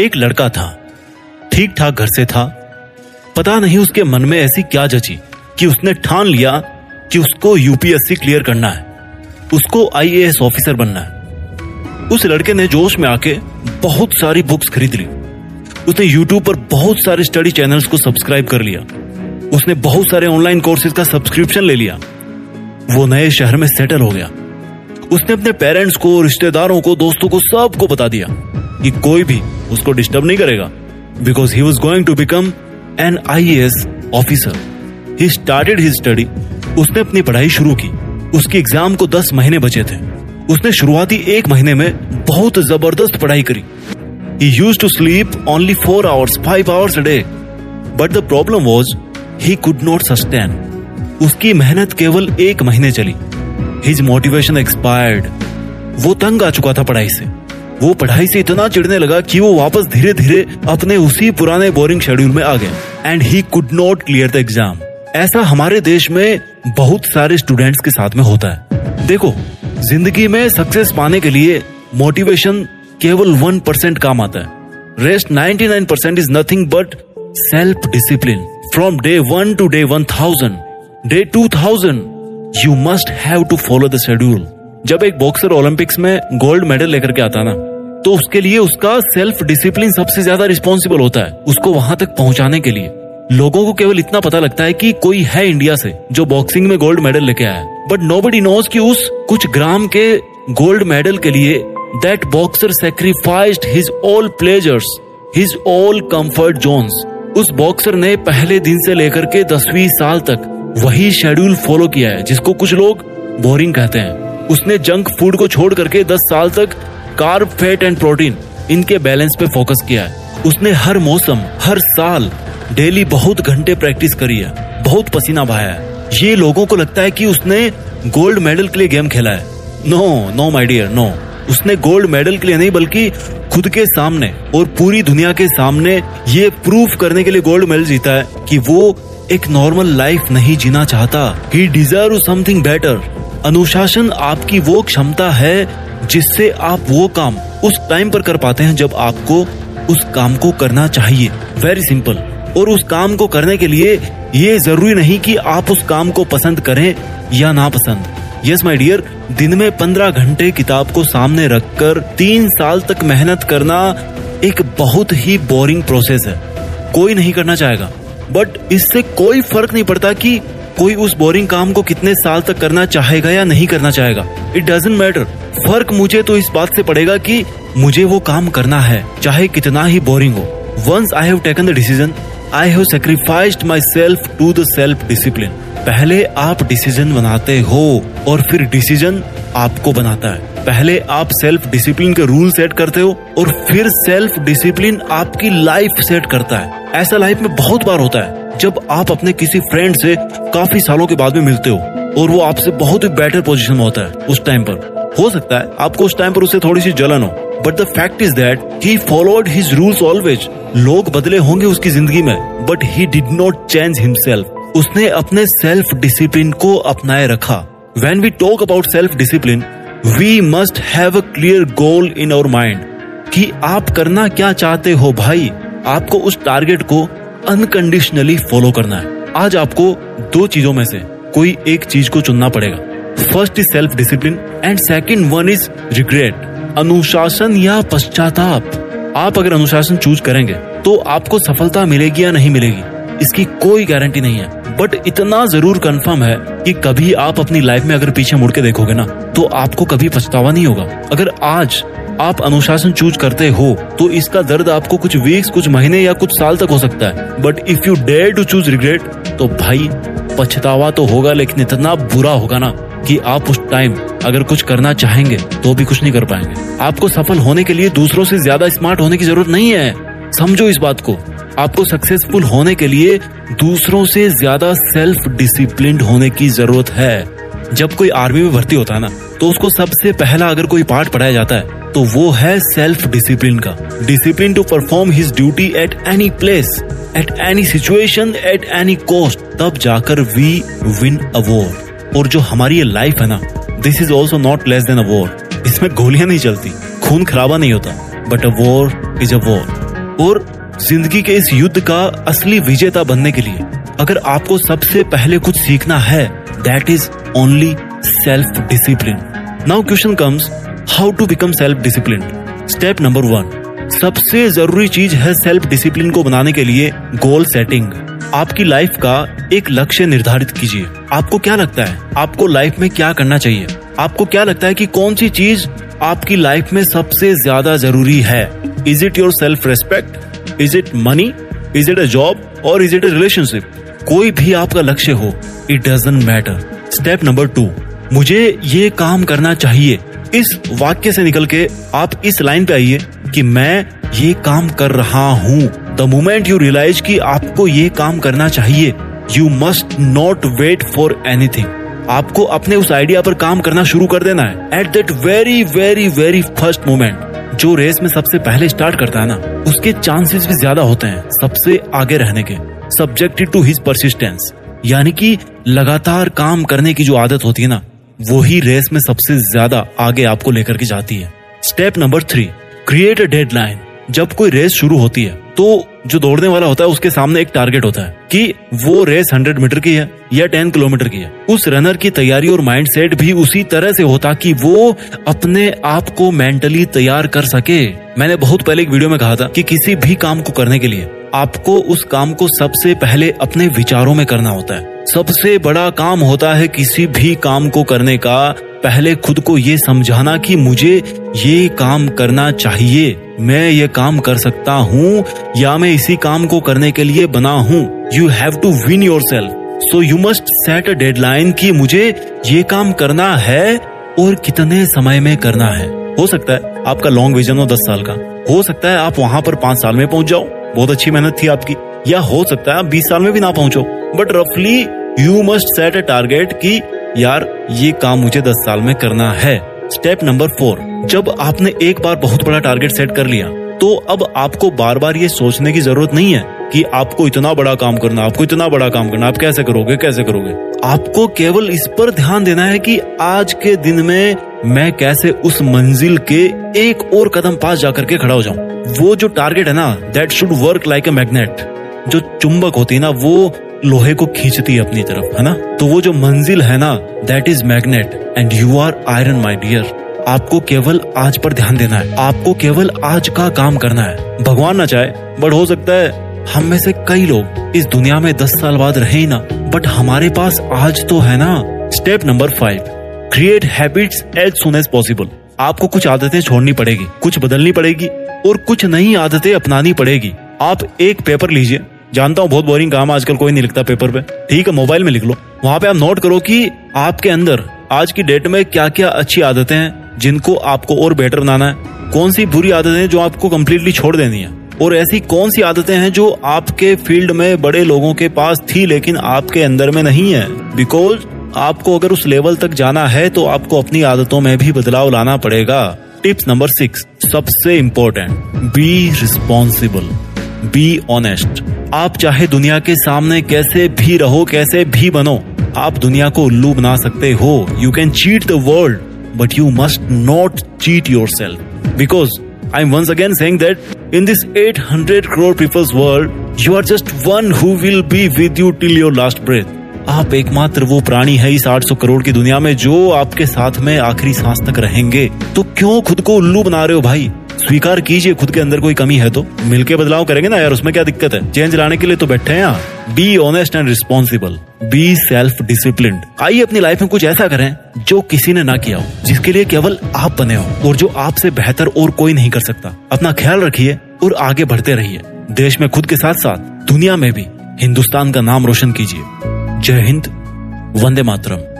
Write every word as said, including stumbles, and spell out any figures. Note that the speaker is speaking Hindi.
एक लड़का था, ठीक ठाक घर से था। पता नहीं उसके मन में ऐसी क्या जची कि उसने ठान लिया कि उसको यूपीएससी क्लियर करना है, उसको आईएएस ऑफिसर बनना है। उस लड़के ने जोश में आके बहुत सारी बुक्स खरीद ली, उसने यूट्यूब पर बहुत सारे स्टडी चैनल्स को सब्सक्राइब कर लिया, उसने बहुत सारे ऑनलाइन कोर्सेज का सब्सक्रिप्शन ले लिया। वो नए शहर में सेटल हो गया। उसने अपने पेरेंट्स को, रिश्तेदारों को, दोस्तों को, सबको बता दिया कि कोई भी उसको डिस्टर्ब नहीं करेगा because he was going to become an IAS officer. He started his study. उसने अपनी पढ़ाई शुरू की। उसकी एग्जाम को दस महीने बचे थे। उसने शुरुआती एक महीने में बहुत जबरदस्त पढ़ाई करी। He used to sleep only four hours five hours a day, but the problem was he could not sustain. उसकी मेहनत केवल एक महीने चली। His motivation expired. वो तंग आ चुका था पढ़ाई से। वो पढ़ाई से इतना चिढ़ने लगा कि वो वापस धीरे धीरे अपने उसी पुराने बोरिंग शेड्यूल में आ गया and he could not clear the exam. ऐसा हमारे देश में बहुत सारे स्टूडेंट्स के साथ में होता है। देखो, जिंदगी में सक्सेस पाने के लिए मोटिवेशन केवल वन परसेंट काम आता है। Rest ninety nine percent is nothing but self discipline. From day one to day one thousand, day two thousand, you must have to follow the schedule. जब एक बॉक्सर ओलंपिक्स में गोल्ड मेडल लेकर के आता ना, तो उसके लिए उसका सेल्फ डिसिप्लिन सबसे ज्यादा रिस्पॉन्सिबल होता है उसको वहां तक पहुंचाने के लिए। लोगों को केवल इतना पता लगता है कि कोई है इंडिया से जो बॉक्सिंग में गोल्ड मेडल लेके आया, बट नोबडी नोज कि उस कुछ ग्राम के गोल्ड मेडल के लिए that boxer sacrificed his all pleasures, his all comfort zones. उस बॉक्सर ने पहले दिन से लेकर के दसवीं साल तक वही शेड्यूल फॉलो किया है जिसको कुछ लोग बोरिंग कहते हैं। उसने जंक फूड को छोड़ करके दस साल तक कार्ब, फैट एंड प्रोटीन, इनके बैलेंस पे फोकस किया है। उसने हर मौसम, हर साल डेली बहुत घंटे प्रैक्टिस करी है, बहुत पसीना बहाया है। ये लोगों को लगता है कि उसने गोल्ड मेडल के लिए गेम खेला है। No no my dear, no. उसने गोल्ड मेडल के लिए नहीं बल्कि खुद के सामने और पूरी दुनिया के सामने ये प्रूफ करने के लिए गोल्ड मेडल जीता है कि वो एक नॉर्मल लाइफ नहीं जीना चाहता। He deserve something better. अनुशासन आपकी वो क्षमता है जिससे आप वो काम उस टाइम पर कर पाते हैं जब आपको उस काम को करना चाहिए। Very simple. और उस काम को करने के लिए ये जरूरी नहीं कि आप उस काम को पसंद करें या ना पसंद। यस माय डियर, दिन में पंद्रह घंटे किताब को सामने रखकर तीन साल तक मेहनत करना एक बहुत ही बोरिंग प्रोसेस है। कोई नहीं करना चाहेगा, बट इससे कोई फर्क नहीं पड़ता कि कोई उस बोरिंग काम को कितने साल तक करना चाहेगा या नहीं करना चाहेगा। It doesn't matter. फर्क मुझे तो इस बात से पड़ेगा कि मुझे वो काम करना है, चाहे कितना ही बोरिंग हो। Once I have taken the decision, I have sacrificed myself to the self discipline. पहले आप डिसीजन बनाते हो और फिर डिसीजन आपको बनाता है। पहले आप सेल्फ डिसिप्लिन के रूल सेट करते हो और फिर सेल्फ डिसिप्लिन आपकी लाइफ सेट करता है। ऐसा लाइफ में बहुत बार होता है जब आप अपने किसी फ्रेंड से काफी सालों के बाद में मिलते हो और वो आपसे बहुत ही बेटर पोजीशन में होता है। उस टाइम पर हो सकता है आपको उस टाइम पर उससे थोड़ी सी जलन हो, but the fact is that he followed his rules always. लोग बदले होंगे उसकी जिंदगी में, but he did not change himself. उसने अपने सेल्फ डिसिप्लिन को अपनाए रखा। When we talk about self discipline, we must have a clear goal in our mind कि आप करना क्या चाहते हो भाई। आपको उस टारगेट को अनकंडीशनली फॉलो करना है। आज आपको दो चीजों में से कोई एक चीज को चुनना पड़ेगा। First is self discipline and second one is regret, अनुशासन या पश्चाताप। आप अगर अनुशासन चूज करेंगे तो आपको सफलता मिलेगी या नहीं मिलेगी इसकी कोई गारंटी नहीं है, बट इतना जरूर कंफर्म है कि कभी आप अपनी लाइफ में अगर पीछे मुड़ के देखोगे ना तो आपको कभी पछतावा नहीं होगा। अगर आज आप अनुशासन चूज करते हो तो इसका दर्द आपको कुछ वीक्स, कुछ महीने या कुछ साल तक हो सकता है, but if you dare to choose regret तो भाई पछतावा तो होगा, लेकिन इतना बुरा होगा ना कि आप उस टाइम अगर कुछ करना चाहेंगे तो भी कुछ नहीं कर पाएंगे। आपको सफल होने के लिए दूसरों से ज्यादा स्मार्ट होने की जरूरत नहीं है। समझो इस बात को, आपको सक्सेसफुल होने के लिए दूसरों से ज्यादा सेल्फ डिसिप्लिन्ड होने की जरूरत है। जब कोई आर्मी में भर्ती होता है ना तो उसको सबसे पहला अगर कोई पार्ट पढ़ाया जाता है तो वो है सेल्फ डिसिप्लिन का। Discipline to perform his duty at any place, at any situation, at any cost. तब जाकर वी विन अ वॉर। और जो हमारी ये लाइफ है ना, this is also not less than a war. इसमें गोलियां नहीं चलती, खून खराबा नहीं होता, but a war is a war. और जिंदगी के इस युद्ध का असली विजेता बनने के लिए अगर आपको सबसे पहले कुछ सीखना है, that is only self discipline. Now question comes, how to become self discipline. Step number one, सबसे जरूरी चीज है सेल्फ डिसिप्लिन को बनाने के लिए गोल सेटिंग। आपकी लाइफ का एक लक्ष्य निर्धारित कीजिए। आपको क्या लगता है आपको लाइफ में क्या करना चाहिए? आपको क्या लगता है कि कौन सी चीज आपकी लाइफ में सबसे ज्यादा जरूरी है? Is it your self respect? Is it money? Is it a job? और इज इट अ रिलेशनशिप? कोई भी आपका लक्ष्य हो, it doesn't matter. Step number two, मुझे ये काम करना चाहिए। इस वाक्य से निकल के आप इस लाइन पे आइए कि मैं ये काम कर रहा हूँ। द मोमेंट यू रियलाइज कि आपको ये काम करना चाहिए, you must not wait for anything. आपको अपने उस आइडिया पर काम करना शुरू कर देना है at that very very very first moment. जो रेस में सबसे पहले स्टार्ट करता है ना, उसके चांसेस भी ज्यादा होते हैं सबसे आगे रहने के। सब्जेक्टेड टू हिज परसिस्टेंस, यानी कि लगातार काम करने की जो आदत होती है ना, वो ही रेस में सबसे ज्यादा आगे आपको लेकर के जाती है। Step number three, create a deadline. जब कोई रेस शुरू होती है तो जो दौड़ने वाला होता है उसके सामने एक टारगेट होता है कि वो रेस हंड्रेड मीटर की है या टेन किलोमीटर की है। उस रनर की तैयारी और माइंडसेट भी उसी तरह से होता कि वो अपने आप को मेंटली तैयार कर सके। मैंने बहुत पहले एक वीडियो में कहा था कि किसी भी काम को करने के लिए आपको उस काम को सबसे पहले अपने विचारों में करना होता है। सबसे बड़ा काम होता है किसी भी काम को करने का पहले खुद को ये समझाना कि मुझे ये काम करना चाहिए, मैं ये काम कर सकता हूँ, या मैं इसी काम को करने के लिए बना हूँ। You have to win yourself, so you must set a deadline कि मुझे ये काम करना है और कितने समय में करना है। हो सकता है आपका लॉन्ग विजन हो दस साल का, हो सकता है आप वहाँ पर पाँच साल में पहुँच जाओ, बहुत अच्छी मेहनत थी आपकी, या हो सकता है आप बीस साल में भी ना पहुँचो, बट रफली you must set a target कि यार ये काम मुझे दस साल में करना है। स्टेप नंबर फोर, जब आपने एक बार बहुत बड़ा टारगेट सेट कर लिया तो अब आपको बार बार ये सोचने की जरूरत नहीं है कि आपको इतना बड़ा काम करना, आपको इतना बड़ा काम करना, आप कैसे करोगे कैसे करोगे। आपको केवल इस पर ध्यान देना है कि आज के दिन में मैं कैसे उस मंजिल के एक और कदम पास जाकर के खड़ा हो जाऊं। वो जो टारगेट है ना, that should work like a magnet. जो चुंबक होती है ना, वो लोहे को खींचती है अपनी तरफ, है ना। तो वो जो मंजिल है ना, that is magnet and you are iron my dear. आपको केवल आज पर ध्यान देना है, आपको केवल आज का काम करना है। भगवान ना चाहे बट हो सकता है हम में से कई लोग इस दुनिया में दस साल बाद रहे ही ना, बट हमारे पास आज तो है ना। Step number five, create habits as soon as possible. आपको कुछ आदतें छोड़नी पड़ेगी, कुछ बदलनी पड़ेगी और कुछ नई आदतें अपनानी पड़ेगी। आप एक पेपर लीजिए, जानता हूँ बहुत बोरिंग काम, आजकल कोई नहीं लिखता पेपर पे, ठीक है मोबाइल में लिख लो। वहाँ पे आप नोट करो कि आपके अंदर आज की डेट में क्या क्या अच्छी आदतें हैं जिनको आपको और बेटर बनाना है, कौन सी बुरी आदतें हैं जो आपको कम्प्लीटली छोड़ देनी है, और ऐसी कौन सी आदतें हैं जो आपके फील्ड में बड़े लोगों के पास थी लेकिन आपके अंदर में नहीं है। बिकॉज आपको अगर उस लेवल तक जाना है तो आपको अपनी आदतों में भी बदलाव लाना पड़ेगा। टिप्स नंबर सिक्स, सबसे important, be responsible, be honest. आप चाहे दुनिया के सामने कैसे भी रहो, कैसे भी बनो, आप दुनिया को उल्लू बना सकते हो। You can cheat the world but you must not cheat yourself. Because I am once again saying that in this eight hundred crore peoples world, you are just one who will be with you till your last breath. आप एकमात्र वो प्राणी है इस eight hundred करोड़ की दुनिया में जो आपके साथ में आखिरी सांस तक रहेंगे। तो क्यों खुद को उल्लू बना रहे हो भाई? स्वीकार कीजिए खुद के अंदर कोई कमी है तो मिलके बदलाव करेंगे ना यार, उसमें क्या दिक्कत है? चेंज लाने के लिए तो बैठे हैं यहाँ। Be honest and responsible, be self discipline. आइए अपनी लाइफ में कुछ ऐसा करें जो किसी ने ना किया हो, जिसके लिए केवल आप बने हो और जो आपसे बेहतर और कोई नहीं कर सकता। अपना ख्याल रखिए और आगे बढ़ते रहिए। देश में खुद के साथ साथ दुनिया में भी हिंदुस्तान का नाम रोशन कीजिए। जय हिंद, वंदे मातरम।